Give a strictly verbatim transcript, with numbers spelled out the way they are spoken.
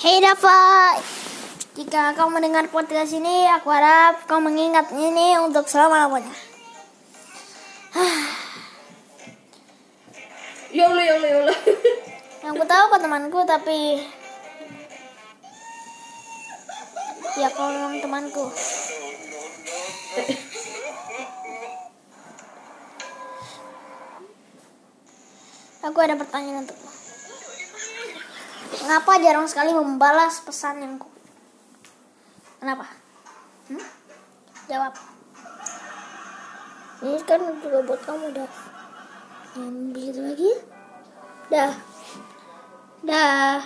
Hey Dava, jika kau mendengar podcast ini, aku harap kau mengingat ini untuk selama-lamanya. Ya Allah, ya Allah, ya Allah. Yang ku tahu kau temanku, tapi ya kau memang temanku. Aku ada pertanyaan untukmu. Kenapa jarang sekali membalas pesan yang ku? Kenapa? Hmm? Jawab. Ini kan juga buat kamu dah. Yang begitu lagi? Dah. Dah.